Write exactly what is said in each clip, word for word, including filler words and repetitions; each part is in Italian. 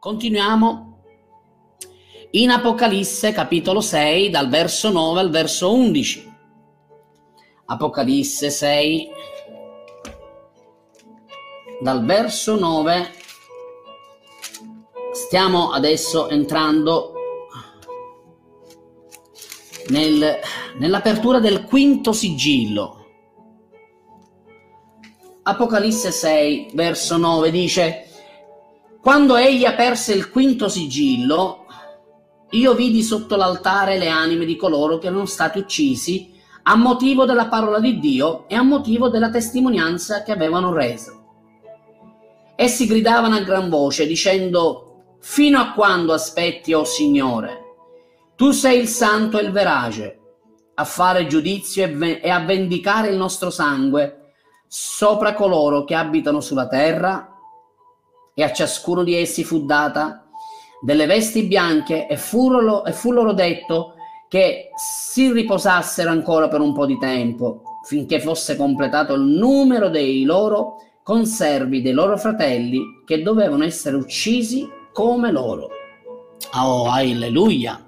Continuiamo. In Apocalisse, capitolo sei, dal verso nove al verso undici. Apocalisse sei, dal verso nove. Stiamo adesso entrando nel, nell'apertura del quinto sigillo. Apocalisse sei, verso nove, dice: «Quando egli aperse il quinto sigillo, io vidi sotto l'altare le anime di coloro che erano stati uccisi a motivo della parola di Dio e a motivo della testimonianza che avevano reso. Essi gridavano a gran voce dicendo: fino a quando aspetti, o Signore? Tu sei il santo e il verace, a fare giudizio e a vendicare il nostro sangue sopra coloro che abitano sulla terra». E a ciascuno di essi fu data delle vesti bianche, e fu loro, e fu loro detto che si riposassero ancora per un po' di tempo, finché fosse completato il numero dei loro conservi, dei loro fratelli, che dovevano essere uccisi come loro. Oh, alleluia!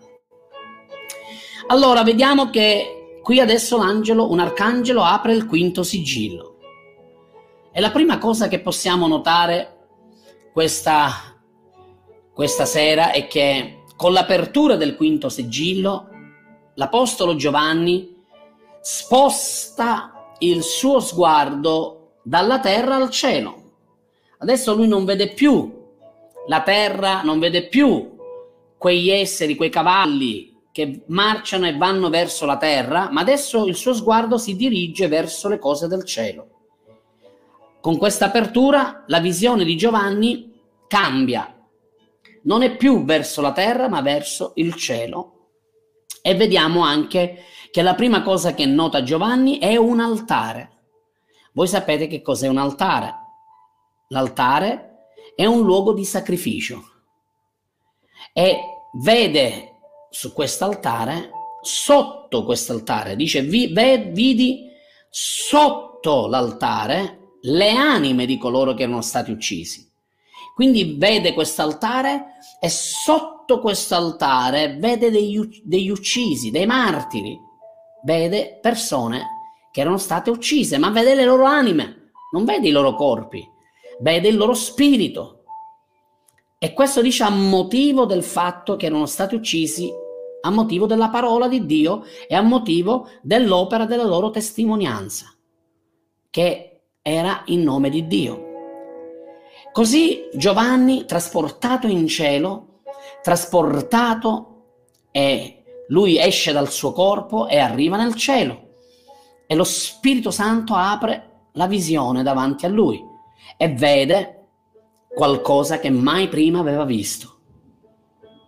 Allora, vediamo che qui adesso l'angelo, un arcangelo, apre il quinto sigillo. E la prima cosa che possiamo notare questa... questa sera è che con l'apertura del quinto sigillo l'apostolo Giovanni sposta il suo sguardo dalla terra al cielo. Adesso lui non vede più la terra, non vede più quegli esseri, quei cavalli che marciano e vanno verso la terra, ma adesso il suo sguardo si dirige verso le cose del cielo. Con questa apertura la visione di Giovanni cambia. Non è più verso la terra, ma verso il cielo. E vediamo anche che la prima cosa che nota Giovanni è un altare. Voi sapete che cos'è un altare? L'altare è un luogo di sacrificio. E vede su quest'altare, sotto quest'altare, dice, vidi sotto l'altare le anime di coloro che erano stati uccisi. Quindi vede quest'altare e sotto quest'altare vede degli, degli uccisi, dei martiri. Vede persone che erano state uccise, ma vede le loro anime, non vede i loro corpi, vede il loro spirito. E questo dice a motivo del fatto che erano stati uccisi, a motivo della parola di Dio e a motivo dell'opera della loro testimonianza, che era in nome di Dio. Così Giovanni, trasportato in cielo, trasportato, e lui esce dal suo corpo e arriva nel cielo. E lo Spirito Santo apre la visione davanti a lui e vede qualcosa che mai prima aveva visto.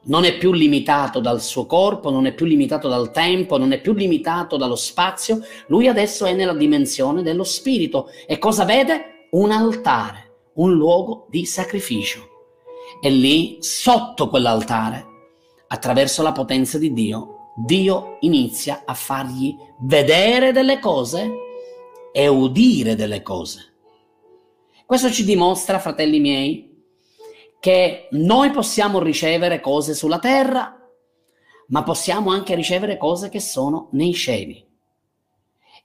Non è più limitato dal suo corpo, non è più limitato dal tempo, non è più limitato dallo spazio. Lui adesso è nella dimensione dello Spirito. E cosa vede? Un altare. Un luogo di sacrificio. E lì, sotto quell'altare, attraverso la potenza di Dio, Dio inizia a fargli vedere delle cose e udire delle cose. Questo ci dimostra, fratelli miei, che noi possiamo ricevere cose sulla terra, ma possiamo anche ricevere cose che sono nei cieli.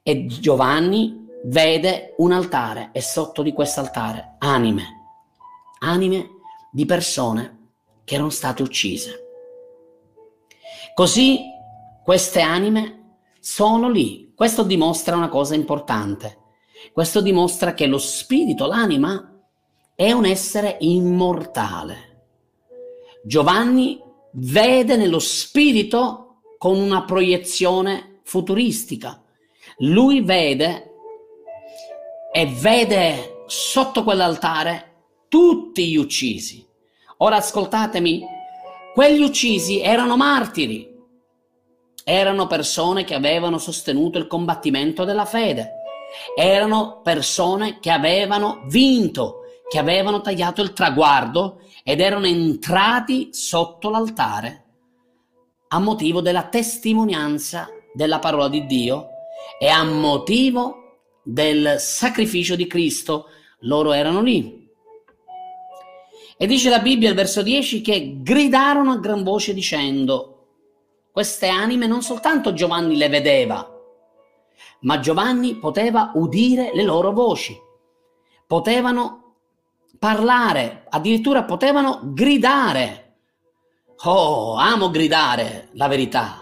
E Giovanni vede un altare e sotto di quest'altare anime, anime di persone che erano state uccise. Così queste anime sono lì. Questo dimostra una cosa importante. Questo dimostra che lo spirito, l'anima, è un essere immortale. Giovanni vede nello spirito con una proiezione futuristica. Lui vede e vede sotto quell'altare tutti gli uccisi. Ora ascoltatemi, quegli uccisi erano martiri, erano persone che avevano sostenuto il combattimento della fede, erano persone che avevano vinto, che avevano tagliato il traguardo ed erano entrati sotto l'altare a motivo della testimonianza della parola di Dio e a motivo del sacrificio di Cristo. Loro erano lì. E dice la Bibbia al verso dieci che gridarono a gran voce dicendo, queste anime non soltanto Giovanni le vedeva, ma Giovanni poteva udire le loro voci, potevano parlare, addirittura potevano gridare. Oh, amo gridare la verità.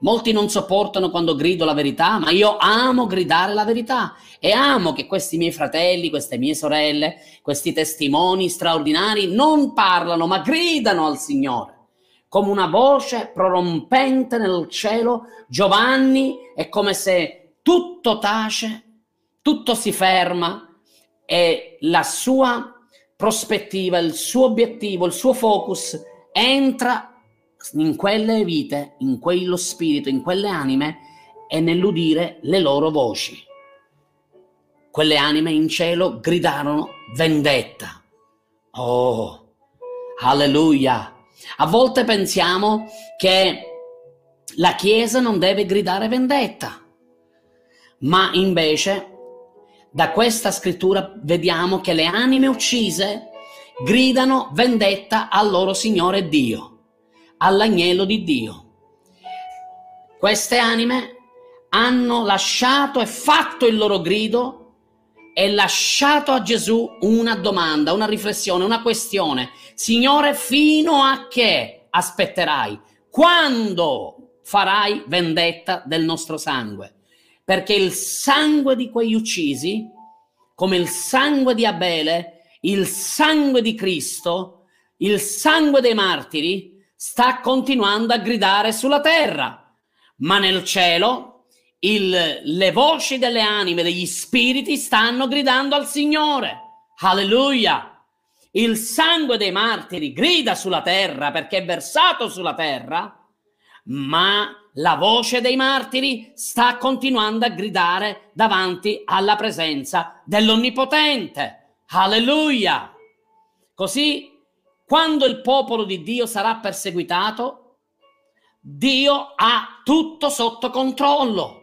Molti non sopportano quando grido la verità, ma io amo gridare la verità e amo che questi miei fratelli, queste mie sorelle, questi testimoni straordinari non parlano, ma gridano al Signore. Come una voce prorompente nel cielo, Giovanni è come se tutto tace, tutto si ferma e la sua prospettiva, il suo obiettivo, il suo focus entra in quelle vite, in quello spirito, in quelle anime e nell'udire le loro voci. Quelle anime in cielo gridarono vendetta. Oh, alleluia! A volte pensiamo che la Chiesa non deve gridare vendetta, ma invece da questa scrittura vediamo che le anime uccise gridano vendetta al loro Signore Dio, all'agnello di Dio. Queste anime hanno lasciato e fatto il loro grido e lasciato a Gesù una domanda, una riflessione, una questione. Signore, fino a che aspetterai? Quando farai vendetta del nostro sangue? Perché il sangue di quegli uccisi, come il sangue di Abele, il sangue di Cristo, il sangue dei martiri, sta continuando a gridare sulla terra, ma nel cielo il, le voci delle anime, degli spiriti stanno gridando al Signore. Alleluia! Il sangue dei martiri grida sulla terra perché è versato sulla terra, ma la voce dei martiri sta continuando a gridare davanti alla presenza dell'Onnipotente. Alleluia! Così quando il popolo di Dio sarà perseguitato, Dio ha tutto sotto controllo.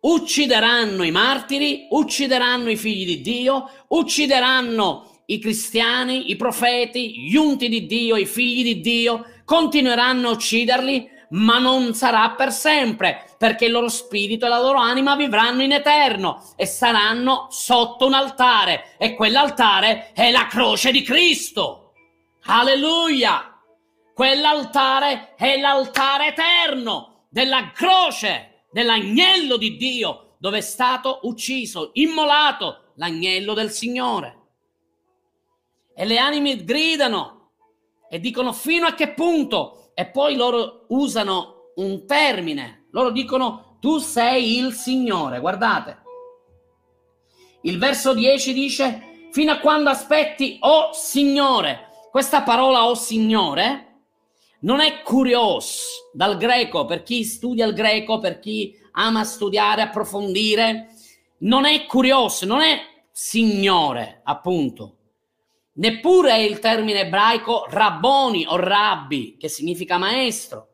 Uccideranno i martiri, uccideranno i figli di Dio, uccideranno i cristiani, i profeti, gli unti di Dio, i figli di Dio, continueranno a ucciderli, ma non sarà per sempre, perché il loro spirito e la loro anima vivranno in eterno e saranno sotto un altare, e quell'altare è la croce di Cristo. Alleluia! Quell'altare è l'altare eterno della croce, dell'agnello di Dio, dove è stato ucciso, immolato l'agnello del Signore. E le anime gridano e dicono fino a che punto? E poi loro usano un termine, loro dicono tu sei il Signore. Guardate, il verso dieci dice fino a quando aspetti, o Signore. Questa parola, o Signore, non è kurios dal greco, per chi studia il greco, per chi ama studiare, approfondire, non è kurios, non è Signore, appunto. Neppure è il termine ebraico rabboni o rabbi, che significa maestro.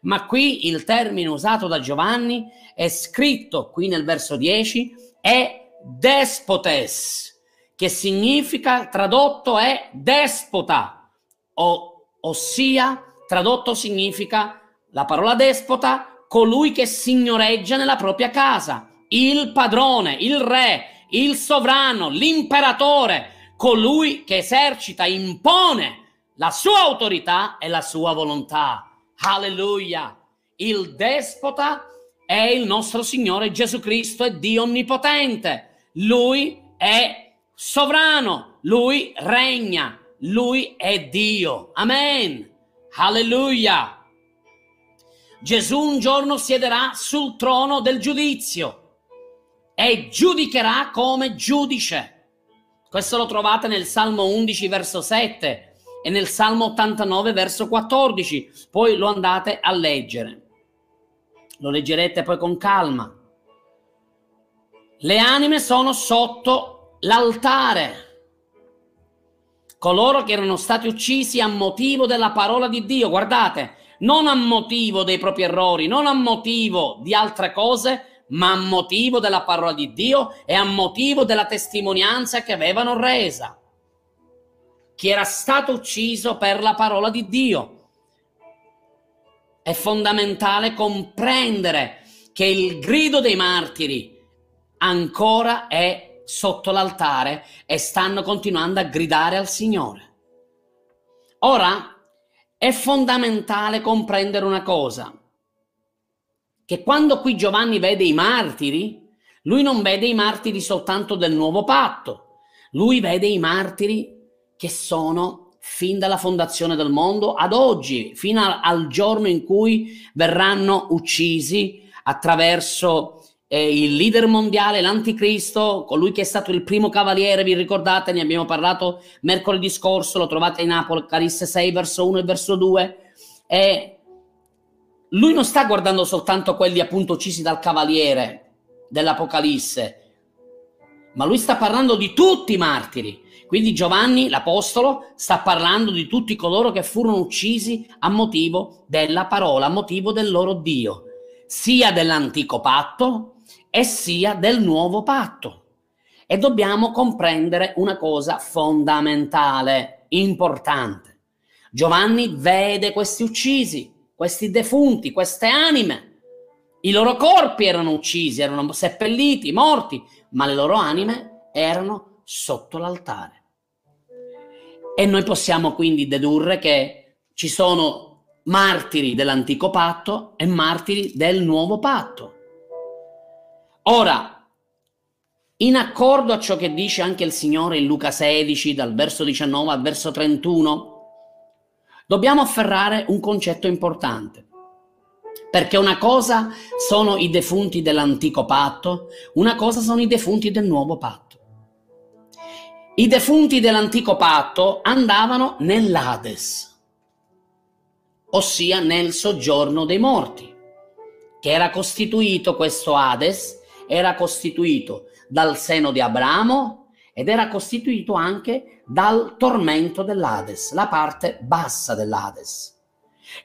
Ma qui il termine usato da Giovanni è scritto, qui nel verso dieci, è despotes, che significa, tradotto è despota, o, ossia tradotto significa la parola despota, colui che signoreggia nella propria casa, il padrone, il re, il sovrano, l'imperatore, colui che esercita, impone la sua autorità e la sua volontà. Alleluia! Il despota è il nostro Signore Gesù Cristo, è Dio onnipotente. Lui è sovrano, lui regna, lui è Dio. Amen. Alleluia. Gesù un giorno siederà sul trono del giudizio e giudicherà come giudice. Questo lo trovate nel Salmo undici verso sette e nel Salmo ottantanove verso quattordici. Poi lo andate a leggere. Lo leggerete poi con calma. Le anime sono sotto l'altare, coloro che erano stati uccisi a motivo della parola di Dio, guardate, non a motivo dei propri errori, non a motivo di altre cose, ma a motivo della parola di Dio e a motivo della testimonianza che avevano resa. che era stato ucciso per la parola di Dio. È fondamentale comprendere che il grido dei martiri ancora è sotto l'altare e stanno continuando a gridare al Signore. Ora, è fondamentale comprendere una cosa, che quando qui Giovanni vede i martiri, lui non vede i martiri soltanto del nuovo patto, lui vede i martiri che sono fin dalla fondazione del mondo ad oggi, fino a, al giorno in cui verranno uccisi attraverso eh, il leader mondiale, l'anticristo, colui che è stato il primo cavaliere, vi ricordate, ne abbiamo parlato mercoledì scorso, lo trovate in Apocalisse sei, verso uno e verso due, e lui non sta guardando soltanto quelli appunto uccisi dal cavaliere dell'Apocalisse, ma lui sta parlando di tutti i martiri. Quindi Giovanni, l'Apostolo, sta parlando di tutti coloro che furono uccisi a motivo della parola, a motivo del loro Dio, sia dell'antico patto e sia del nuovo patto. E dobbiamo comprendere una cosa fondamentale, importante. Giovanni vede questi uccisi, questi defunti, queste anime. I loro corpi erano uccisi, erano seppelliti, morti, ma le loro anime erano sotto l'altare. E noi possiamo quindi dedurre che ci sono martiri dell'antico patto e martiri del nuovo patto. Ora, in accordo a ciò che dice anche il Signore in Luca sedici, dal verso diciannove al verso trentuno, dobbiamo afferrare un concetto importante, perché una cosa sono i defunti dell'antico patto, una cosa sono i defunti del nuovo patto. I defunti dell'antico patto andavano nell'Ades, ossia nel soggiorno dei morti, che era costituito, questo Hades, era costituito dal seno di Abramo ed era costituito anche dal tormento dell'Hades, la parte bassa dell'Hades.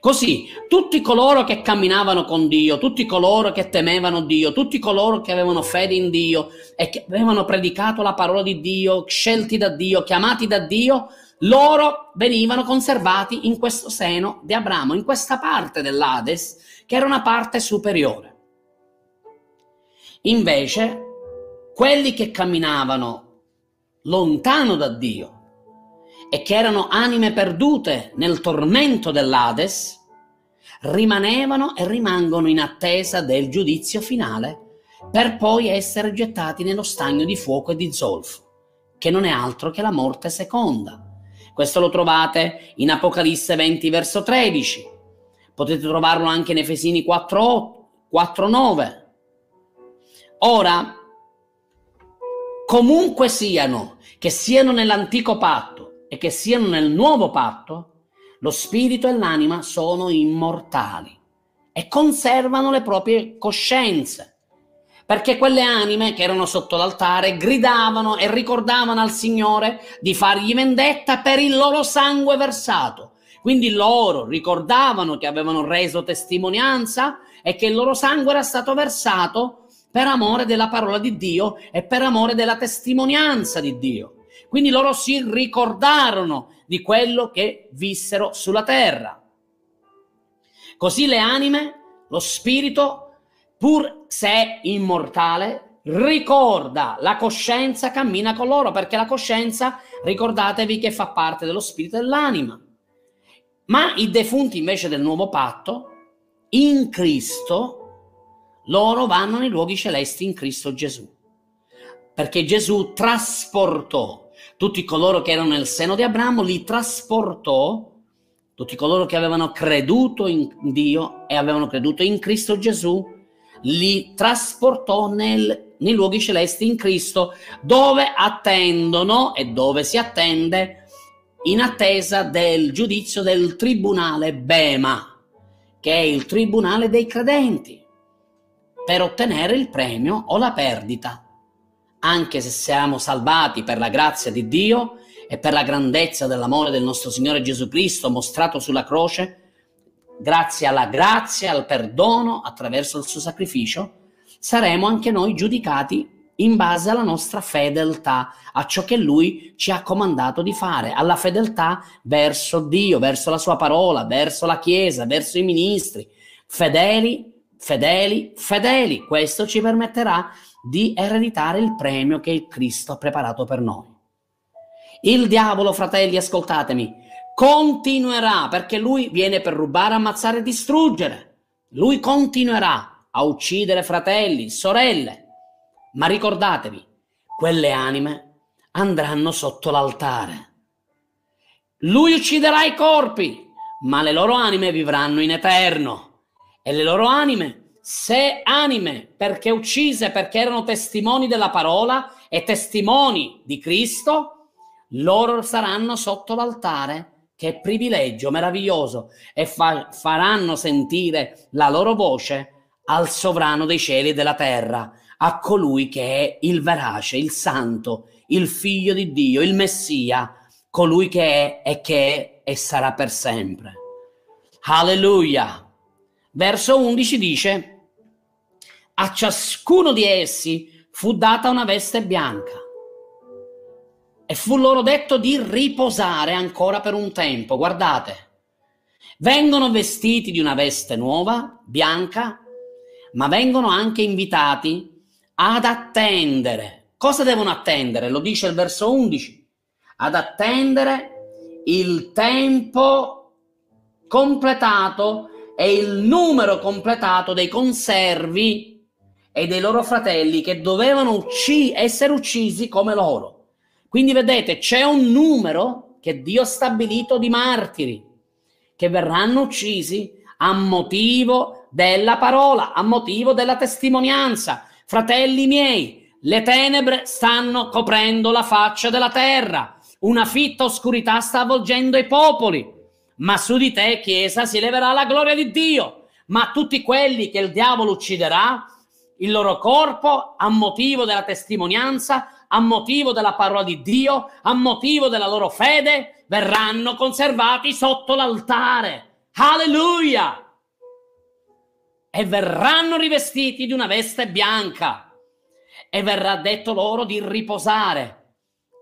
Così tutti coloro che camminavano con Dio, tutti coloro che temevano Dio, tutti coloro che avevano fede in Dio e che avevano predicato la parola di Dio, scelti da Dio, chiamati da Dio, loro venivano conservati in questo seno di Abramo, in questa parte dell'Ades che era una parte superiore. Invece quelli che camminavano lontano da Dio e che erano anime perdute nel tormento dell'Ades, rimanevano e rimangono in attesa del giudizio finale per poi essere gettati nello stagno di fuoco e di zolfo, che non è altro che la morte seconda. Questo lo trovate in Apocalisse venti verso tredici, potete trovarlo anche in Efesini quattro nove. Ora, comunque siano, che siano nell'antico patto e che siano nel nuovo patto, lo spirito e l'anima sono immortali e conservano le proprie coscienze, perché quelle anime che erano sotto l'altare gridavano e ricordavano al Signore di fargli vendetta per il loro sangue versato. Quindi loro ricordavano che avevano reso testimonianza e che il loro sangue era stato versato per amore della parola di Dio e per amore della testimonianza di Dio. Quindi loro si ricordarono di quello che vissero sulla terra. Così le anime, lo spirito, pur se è immortale, ricorda, la coscienza cammina con loro, perché la coscienza, ricordatevi, che fa parte dello spirito e dell'anima. Ma i defunti invece del nuovo patto, in Cristo, loro vanno nei luoghi celesti in Cristo Gesù, perché Gesù trasportò tutti coloro che erano nel seno di Abramo, li trasportò, tutti coloro che avevano creduto in Dio e avevano creduto in Cristo Gesù, li trasportò nel, nei luoghi celesti in Cristo, dove attendono e dove si attende in attesa del giudizio del tribunale Bema, che è il tribunale dei credenti, per ottenere il premio o la perdita. Anche se siamo salvati per la grazia di Dio e per la grandezza dell'amore del nostro Signore Gesù Cristo mostrato sulla croce, grazie alla grazia, al perdono attraverso il suo sacrificio, saremo anche noi giudicati in base alla nostra fedeltà, a ciò che Lui ci ha comandato di fare, alla fedeltà verso Dio, verso la Sua parola, verso la Chiesa, verso i ministri. Fedeli, fedeli, fedeli. Questo ci permetterà di ereditare il premio che il Cristo ha preparato per noi. Il diavolo, fratelli, ascoltatemi, continuerà, perché lui viene per rubare, ammazzare e distruggere. Lui continuerà a uccidere fratelli, sorelle, ma ricordatevi, quelle anime andranno sotto l'altare. Lui ucciderà i corpi, ma le loro anime vivranno in eterno. E le loro anime, se anime, perché uccise, perché erano testimoni della parola e testimoni di Cristo, loro saranno sotto l'altare. Che privilegio meraviglioso! E fa- faranno sentire la loro voce al sovrano dei cieli e della terra, a colui che è il verace, il santo, il figlio di Dio, il Messia, colui che è e che è e sarà per sempre. Alleluia! Verso undici dice: a ciascuno di essi fu data una veste bianca, e fu loro detto di riposare ancora per un tempo. Guardate, vengono vestiti di una veste nuova, bianca, ma vengono anche invitati ad attendere. Cosa devono attendere? Lo dice il verso undici. Ad attendere il tempo completato e il numero completato dei conservi e dei loro fratelli che dovevano ucc- essere uccisi come loro. Quindi vedete, c'è un numero che Dio ha stabilito di martiri che verranno uccisi a motivo della parola, a motivo della testimonianza. Fratelli miei, le tenebre stanno coprendo la faccia della terra, una fitta oscurità sta avvolgendo i popoli, ma su di te, Chiesa, si leverà la gloria di Dio. Ma tutti quelli che il diavolo ucciderà, il loro corpo, a motivo della testimonianza, a motivo della parola di Dio, a motivo della loro fede, verranno conservati sotto l'altare. Alleluia! E verranno rivestiti di una veste bianca, e verrà detto loro di riposare.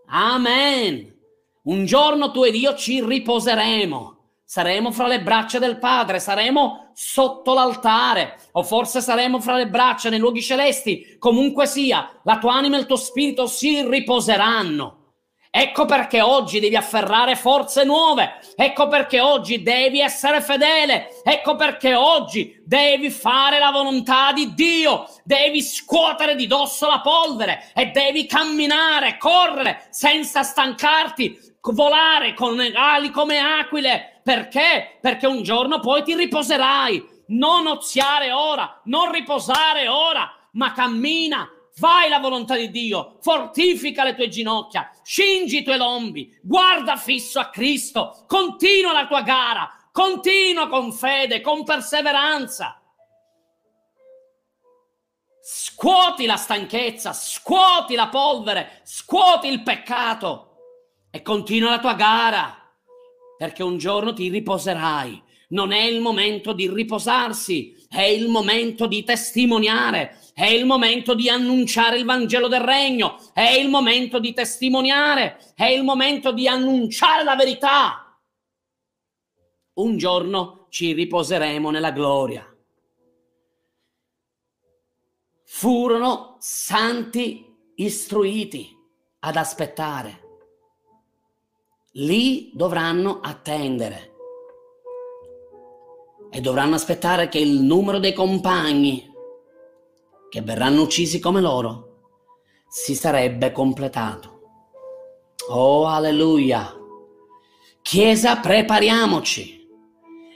Amen! Un giorno tu ed io ci riposeremo, saremo fra le braccia del Padre, saremo sotto l'altare, o forse saremo fra le braccia nei luoghi celesti. Comunque sia, la tua anima e il tuo spirito si riposeranno. Ecco perché oggi devi afferrare forze nuove, ecco perché oggi devi essere fedele, ecco perché oggi devi fare la volontà di Dio, devi scuotere di dosso la polvere e devi camminare, correre senza stancarti, volare con ali come aquile. Perché? Perché un giorno poi ti riposerai. Non oziare ora, non riposare ora, ma cammina, fai la volontà di Dio, fortifica le tue ginocchia, scingi i tuoi lombi, guarda fisso a Cristo, continua la tua gara, continua con fede, con perseveranza. Scuoti la stanchezza, scuoti la polvere, scuoti il peccato e continua la tua gara. Perché un giorno ti riposerai. Non è il momento di riposarsi, è il momento di testimoniare, è il momento di annunciare il Vangelo del Regno, è il momento di testimoniare, è il momento di annunciare la verità. Un giorno ci riposeremo nella gloria. Furono santi istruiti ad aspettare. Lì dovranno attendere e dovranno aspettare che il numero dei compagni che verranno uccisi come loro si sarebbe completato. Oh, alleluia! Chiesa, prepariamoci,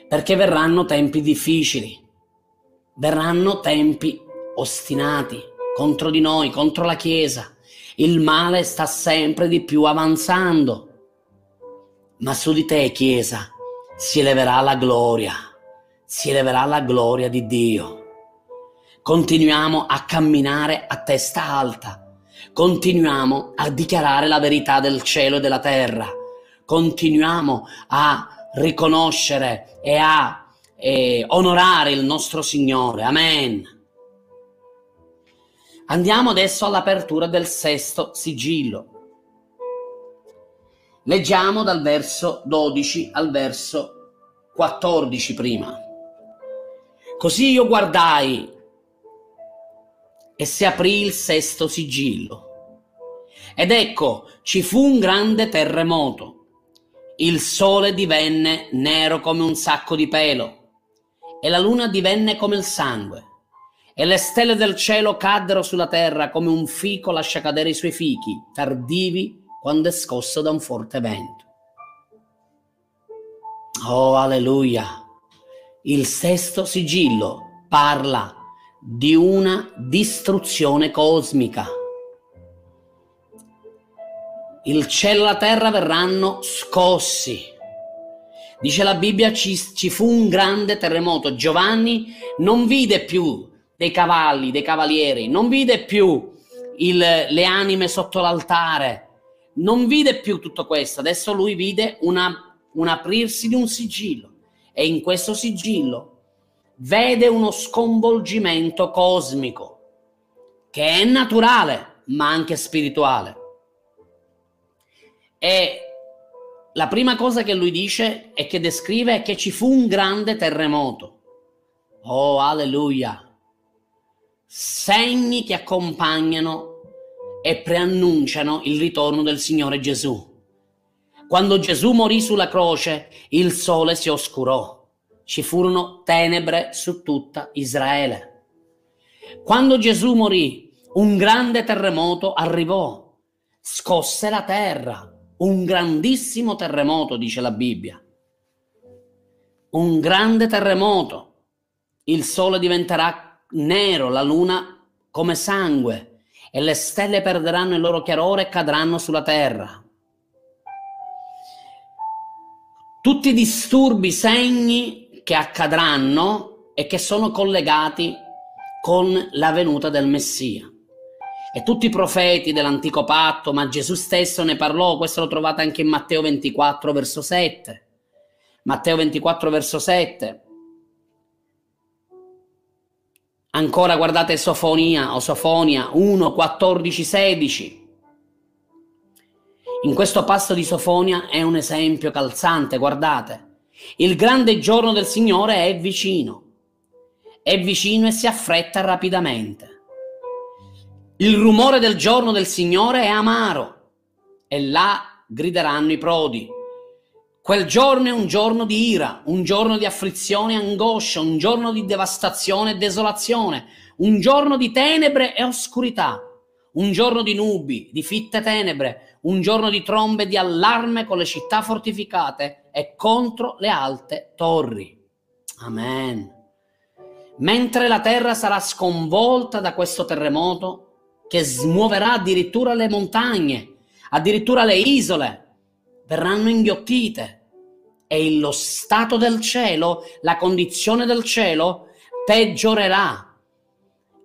perché verranno tempi difficili, verranno tempi ostinati contro di noi, contro la Chiesa. Il male sta sempre di più avanzando. Ma su di te, Chiesa, si eleverà la gloria, si eleverà la gloria di Dio. Continuiamo a camminare a testa alta, continuiamo a dichiarare la verità del cielo e della terra, continuiamo a riconoscere e a eh, onorare il nostro Signore. Amen. Andiamo adesso all'apertura del sesto sigillo. Leggiamo dal verso dodici al verso quattordici prima. Così io guardai e si aprì il sesto sigillo. Ed ecco, ci fu un grande terremoto. Il sole divenne nero come un sacco di pelo, e la luna divenne come il sangue, e le stelle del cielo caddero sulla terra come un fico lascia cadere i suoi fichi, tardivi quando è scosso da un forte vento. Oh, alleluia! Il sesto sigillo parla di una distruzione cosmica. Il cielo e la terra verranno scossi. Dice la Bibbia, ci, ci fu un grande terremoto. Giovanni non vide più dei cavalli, dei cavalieri, non vide più il, le anime sotto l'altare, non vide più tutto questo. Adesso lui vide una, un aprirsi di un sigillo, e in questo sigillo vede uno sconvolgimento cosmico che è naturale ma anche spirituale. E la prima cosa che lui dice e che descrive è che ci fu un grande terremoto. Oh, alleluia! Segni che accompagnano e preannunciano il ritorno del Signore Gesù. Quando Gesù morì sulla croce, il sole si oscurò. Ci furono tenebre su tutta Israele. Quando Gesù morì, un grande terremoto arrivò, scosse la terra. Un grandissimo terremoto, dice la Bibbia. Un grande terremoto. Il sole diventerà nero, la luna come sangue, e le stelle perderanno il loro chiarore e cadranno sulla terra. Tutti i disturbi, segni che accadranno e che sono collegati con la venuta del Messia. E tutti i profeti dell'antico patto, ma Gesù stesso ne parlò, questo lo trovate anche in Matteo ventiquattro verso sette. Matteo ventiquattro verso sette. Ancora guardate Sofonia o Sofonia uno, quattordici, sedici. In questo passo di Sofonia è un esempio calzante, guardate. Il grande giorno del Signore è vicino. È vicino e si affretta rapidamente. Il rumore del giorno del Signore è amaro, e là grideranno i prodi. Quel giorno è un giorno di ira, un giorno di afflizione e angoscia, un giorno di devastazione e desolazione, un giorno di tenebre e oscurità, un giorno di nubi, di fitte tenebre, un giorno di trombe e di allarme con le città fortificate e contro le alte torri. Amen. Mentre la terra sarà sconvolta da questo terremoto, che smuoverà addirittura le montagne, addirittura le isole, verranno inghiottite. E lo stato del cielo, la condizione del cielo, peggiorerà.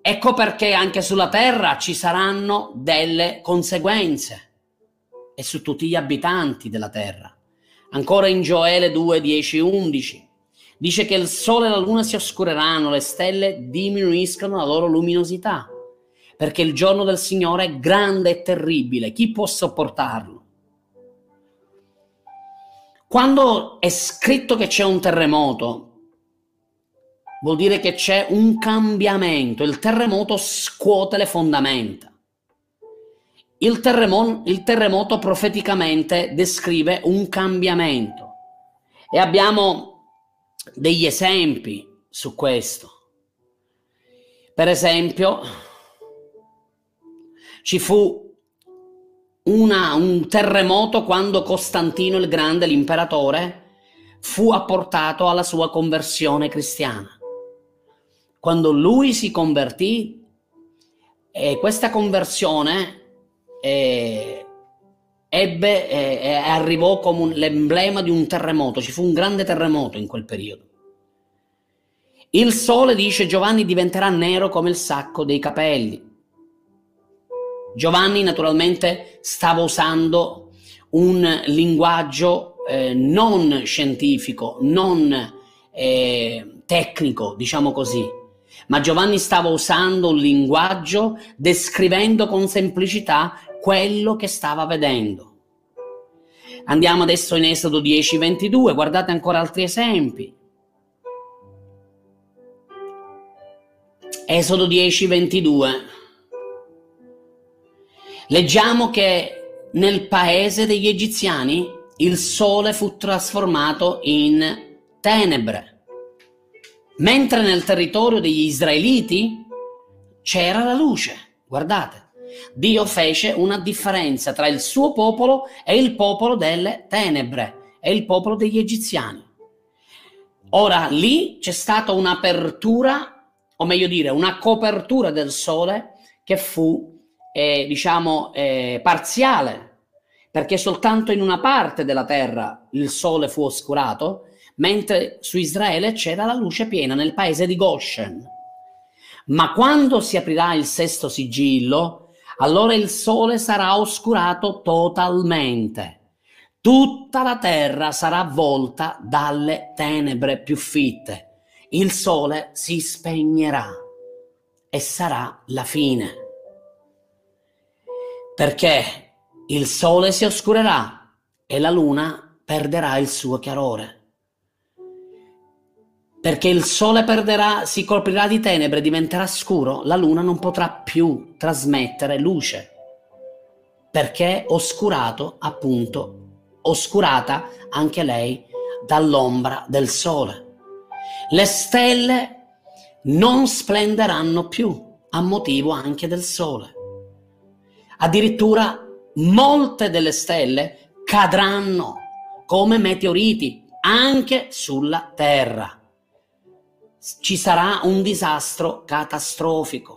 Ecco perché anche sulla terra ci saranno delle conseguenze, e su tutti gli abitanti della terra. Ancora in Gioele due, dieci, undici, dice che il sole e la luna si oscureranno, le stelle diminuiscono la loro luminosità. Perché il giorno del Signore è grande e terribile. Chi può sopportarlo? Quando è scritto che c'è un terremoto, vuol dire che c'è un cambiamento. Il terremoto scuote le fondamenta. Il terremoto, il terremoto profeticamente descrive un cambiamento. E abbiamo degli esempi su questo. Per esempio, ci fu una, un terremoto quando Costantino il Grande, l'imperatore, fu apportato alla sua conversione cristiana. Quando lui si convertì, eh, questa conversione eh, ebbe, eh, arrivò come un, l'emblema di un terremoto. Ci fu un grande terremoto in quel periodo. Il sole, dice Giovanni, diventerà nero come il sacco dei capelli. Giovanni naturalmente stava usando un linguaggio eh, non scientifico, non eh, tecnico, diciamo così, ma Giovanni stava usando un linguaggio descrivendo con semplicità quello che stava vedendo. Andiamo adesso in Esodo dieci, ventidue, guardate ancora altri esempi. Esodo dieci, ventidue. Leggiamo che nel paese degli egiziani il sole fu trasformato in tenebre, mentre nel territorio degli israeliti c'era la luce. Guardate. Dio fece una differenza tra il suo popolo e il popolo delle tenebre, e il popolo degli egiziani. Ora lì c'è stata un'apertura, o meglio dire, una copertura del sole che fu, eh, diciamo, eh, parziale, perché soltanto in una parte della terra il sole fu oscurato, mentre su Israele c'era la luce piena nel paese di Goshen. Ma quando si aprirà il sesto sigillo, allora il sole sarà oscurato totalmente. Tutta la terra sarà avvolta dalle tenebre più fitte. Il sole si spegnerà e sarà la fine. Perché il sole si oscurerà e la luna perderà il suo chiarore. Perché il sole perderà, si coprirà di tenebre, diventerà scuro, la luna non potrà più trasmettere luce, perché è oscurato, appunto, oscurata anche lei dall'ombra del sole. Le stelle non splenderanno più, a motivo anche del sole. Addirittura molte delle stelle cadranno come meteoriti anche sulla terra. Ci sarà un disastro catastrofico,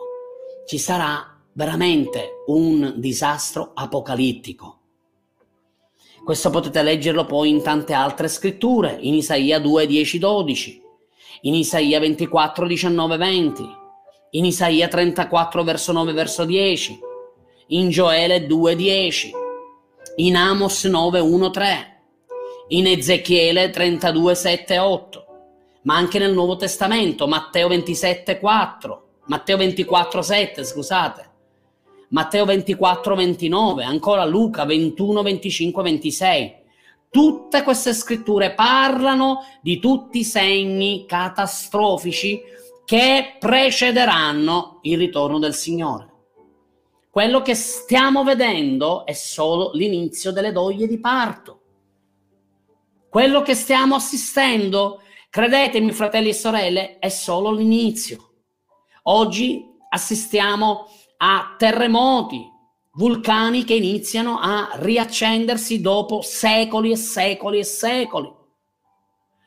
ci sarà veramente un disastro apocalittico. Questo potete leggerlo poi in tante altre scritture, in Isaia due, dieci, dodici, in Isaia ventiquattro, diciannove, venti, in Isaia trentaquattro, verso nove, verso dieci, in Gioele due, dieci, in Amos nove, uno, tre, in Ezechiele trentadue, sette, otto. Ma anche nel Nuovo Testamento, Matteo ventisette, quattro, Matteo ventiquattro, sette, scusate, Matteo ventiquattro, ventinove, ancora Luca ventuno, venticinque, ventisei. Tutte queste scritture parlano di tutti i segni catastrofici che precederanno il ritorno del Signore. Quello che stiamo vedendo è solo l'inizio delle doglie di parto. Quello che stiamo assistendo, credetemi, fratelli e sorelle, è solo l'inizio. Oggi assistiamo a terremoti, vulcani che iniziano a riaccendersi dopo secoli e secoli e secoli.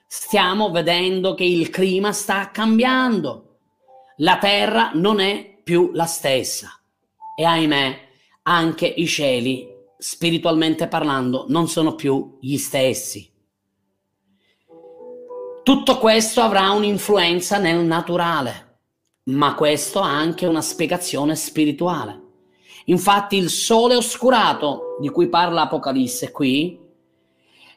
Stiamo vedendo che il clima sta cambiando. La terra non è più la stessa. E ahimè, anche i cieli, spiritualmente parlando, non sono più gli stessi. Tutto questo avrà un'influenza nel naturale, ma questo ha anche una spiegazione spirituale. Infatti il sole oscurato, di cui parla Apocalisse qui,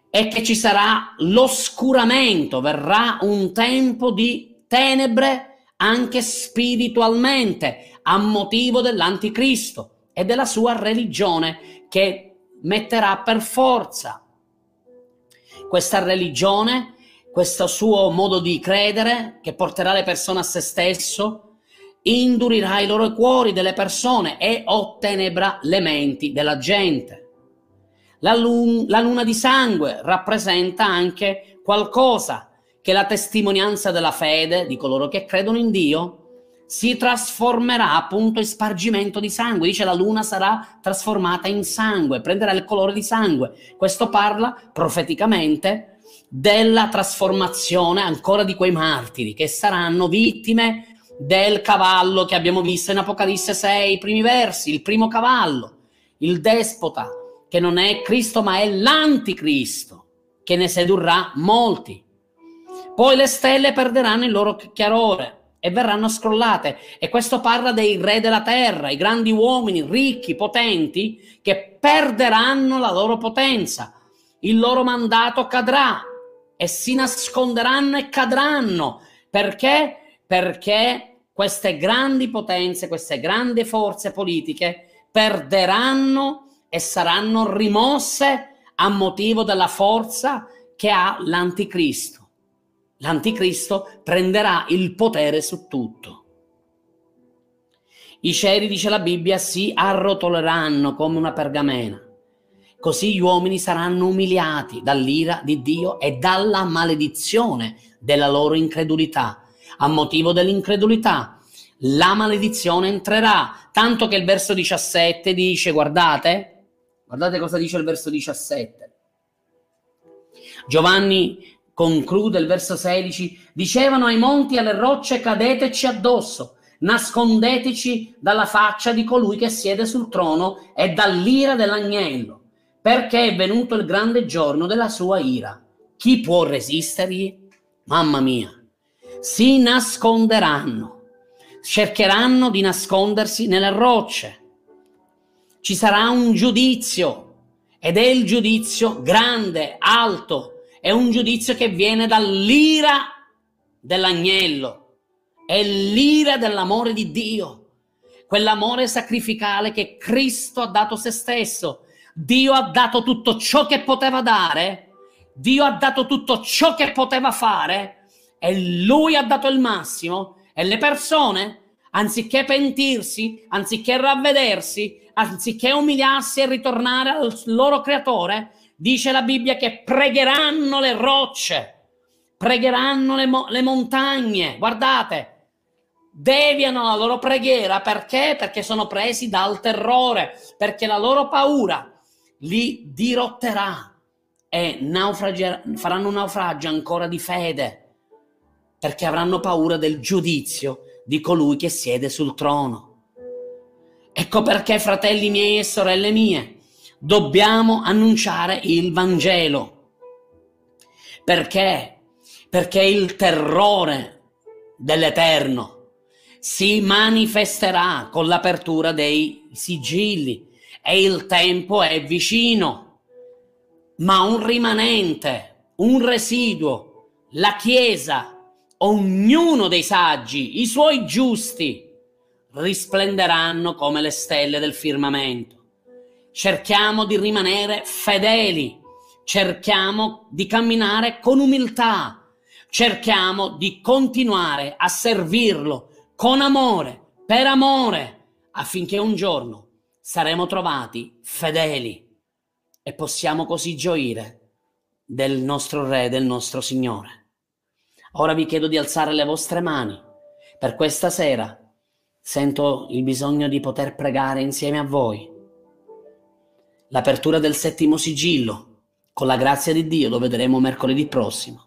è che ci sarà l'oscuramento, verrà un tempo di tenebre anche spiritualmente, a motivo dell'anticristo e della sua religione che metterà per forza questa religione, questo suo modo di credere che porterà le persone a se stesso, indurirà i loro cuori delle persone e ottenebra le menti della gente. La, lun- la luna di sangue rappresenta anche qualcosa che la testimonianza della fede di coloro che credono in Dio si trasformerà appunto in spargimento di sangue. Dice la luna sarà trasformata in sangue, prenderà il colore di sangue. Questo parla profeticamente della trasformazione ancora di quei martiri che saranno vittime del cavallo che abbiamo visto in Apocalisse sei, i primi versi, il primo cavallo, il despota che non è Cristo ma è l'anticristo che ne sedurrà molti. Poi le stelle perderanno il loro chiarore e verranno scrollate, e questo parla dei re della terra, i grandi uomini ricchi, potenti, che perderanno la loro potenza. Il loro mandato cadrà e si nasconderanno e cadranno. Perché? Perché queste grandi potenze, queste grandi forze politiche perderanno e saranno rimosse a motivo della forza che ha l'anticristo. L'anticristo prenderà il potere su tutto. I ceri, dice la Bibbia, si arrotoleranno come una pergamena. Così gli uomini saranno umiliati dall'ira di Dio e dalla maledizione della loro incredulità. A motivo dell'incredulità la maledizione entrerà, tanto che il verso diciassette dice, guardate, guardate cosa dice il verso diciassette. Giovanni conclude il verso sedici, dicevano ai monti e alle rocce cadeteci addosso, nascondeteci dalla faccia di colui che siede sul trono e dall'ira dell'agnello, perché è venuto il grande giorno della sua ira. Chi può resistergli? Mamma mia! Si nasconderanno, cercheranno di nascondersi nelle rocce. Ci sarà un giudizio, ed è il giudizio grande, alto, è un giudizio che viene dall'ira dell'agnello. È l'ira dell'amore di Dio, quell'amore sacrificale che Cristo ha dato se stesso. Dio ha dato tutto ciò che poteva dare, Dio ha dato tutto ciò che poteva fare e Lui ha dato il massimo, e le persone, anziché pentirsi, anziché ravvedersi, anziché umiliarsi e ritornare al loro creatore, dice la Bibbia che pregheranno le rocce, pregheranno le, mo- le montagne, guardate, deviano la loro preghiera, perché? Perché sono presi dal terrore, perché la loro paura li dirotterà e naufragher- faranno un naufragio ancora di fede, perché avranno paura del giudizio di colui che siede sul trono. Ecco perché, fratelli miei e sorelle mie, dobbiamo annunciare il Vangelo. Perché? Perché il terrore dell'Eterno si manifesterà con l'apertura dei sigilli e il tempo è vicino, ma un rimanente, un residuo, la Chiesa, ognuno dei saggi, i suoi giusti, risplenderanno come le stelle del firmamento. Cerchiamo di rimanere fedeli, cerchiamo di camminare con umiltà, cerchiamo di continuare a servirlo con amore, per amore, affinché un giorno saremo trovati fedeli e possiamo così gioire del nostro Re, del nostro Signore. Ora vi chiedo di alzare le vostre mani. Per questa sera sento il bisogno di poter pregare insieme a voi. L'apertura del settimo sigillo, con la grazia di Dio, lo vedremo mercoledì prossimo.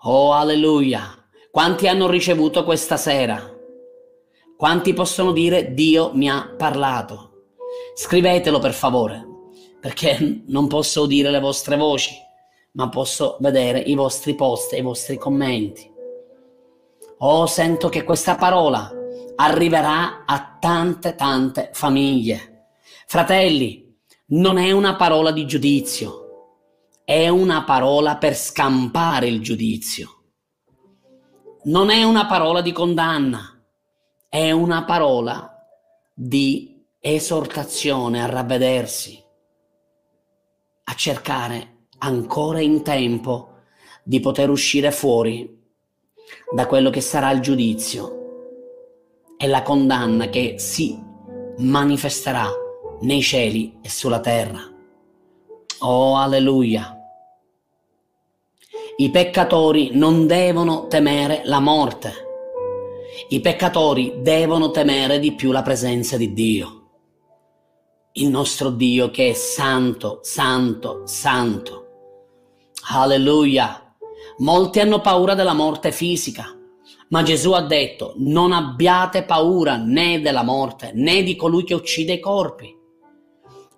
Oh, alleluia! Quanti hanno ricevuto questa sera? Quanti possono dire Dio mi ha parlato? Scrivetelo per favore, perché non posso udire le vostre voci, ma posso vedere i vostri post e i vostri commenti. Oh, sento che questa parola arriverà a tante, tante famiglie. Fratelli, non è una parola di giudizio. È una parola per scampare il giudizio. Non è una parola di condanna, è una parola di esortazione a ravvedersi, a cercare ancora in tempo di poter uscire fuori da quello che sarà il giudizio e la condanna che si manifesterà nei cieli e sulla terra. Oh, alleluia! I peccatori non devono temere la morte. I peccatori devono temere di più la presenza di Dio. Il nostro Dio che è santo, santo, santo. Alleluia! Molti hanno paura della morte fisica, ma Gesù ha detto: non abbiate paura né della morte né di colui che uccide i corpi.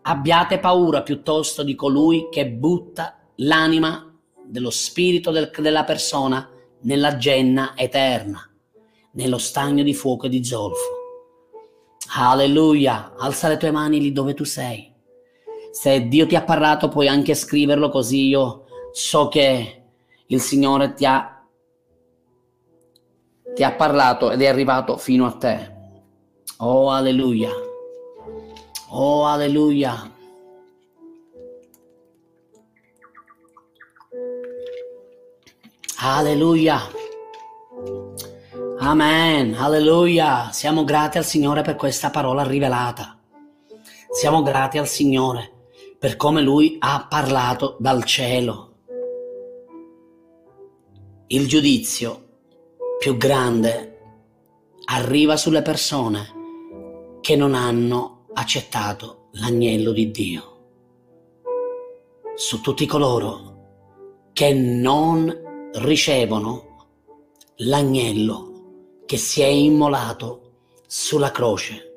Abbiate paura piuttosto di colui che butta l'anima dello spirito del, della persona nella genna eterna, nello stagno di fuoco e di zolfo. Alleluia! Alza le tue mani lì dove tu sei. Se Dio ti ha parlato puoi anche scriverlo, così io so che il Signore ti ha ti ha parlato ed è arrivato fino a te. Oh alleluia, oh alleluia. Alleluia. Amen. Alleluia. Siamo grati al Signore per questa parola rivelata. Siamo grati al Signore per come Lui ha parlato dal cielo. Il giudizio più grande arriva sulle persone che non hanno accettato l'agnello di Dio. Su tutti coloro che non ricevono l'agnello che si è immolato sulla croce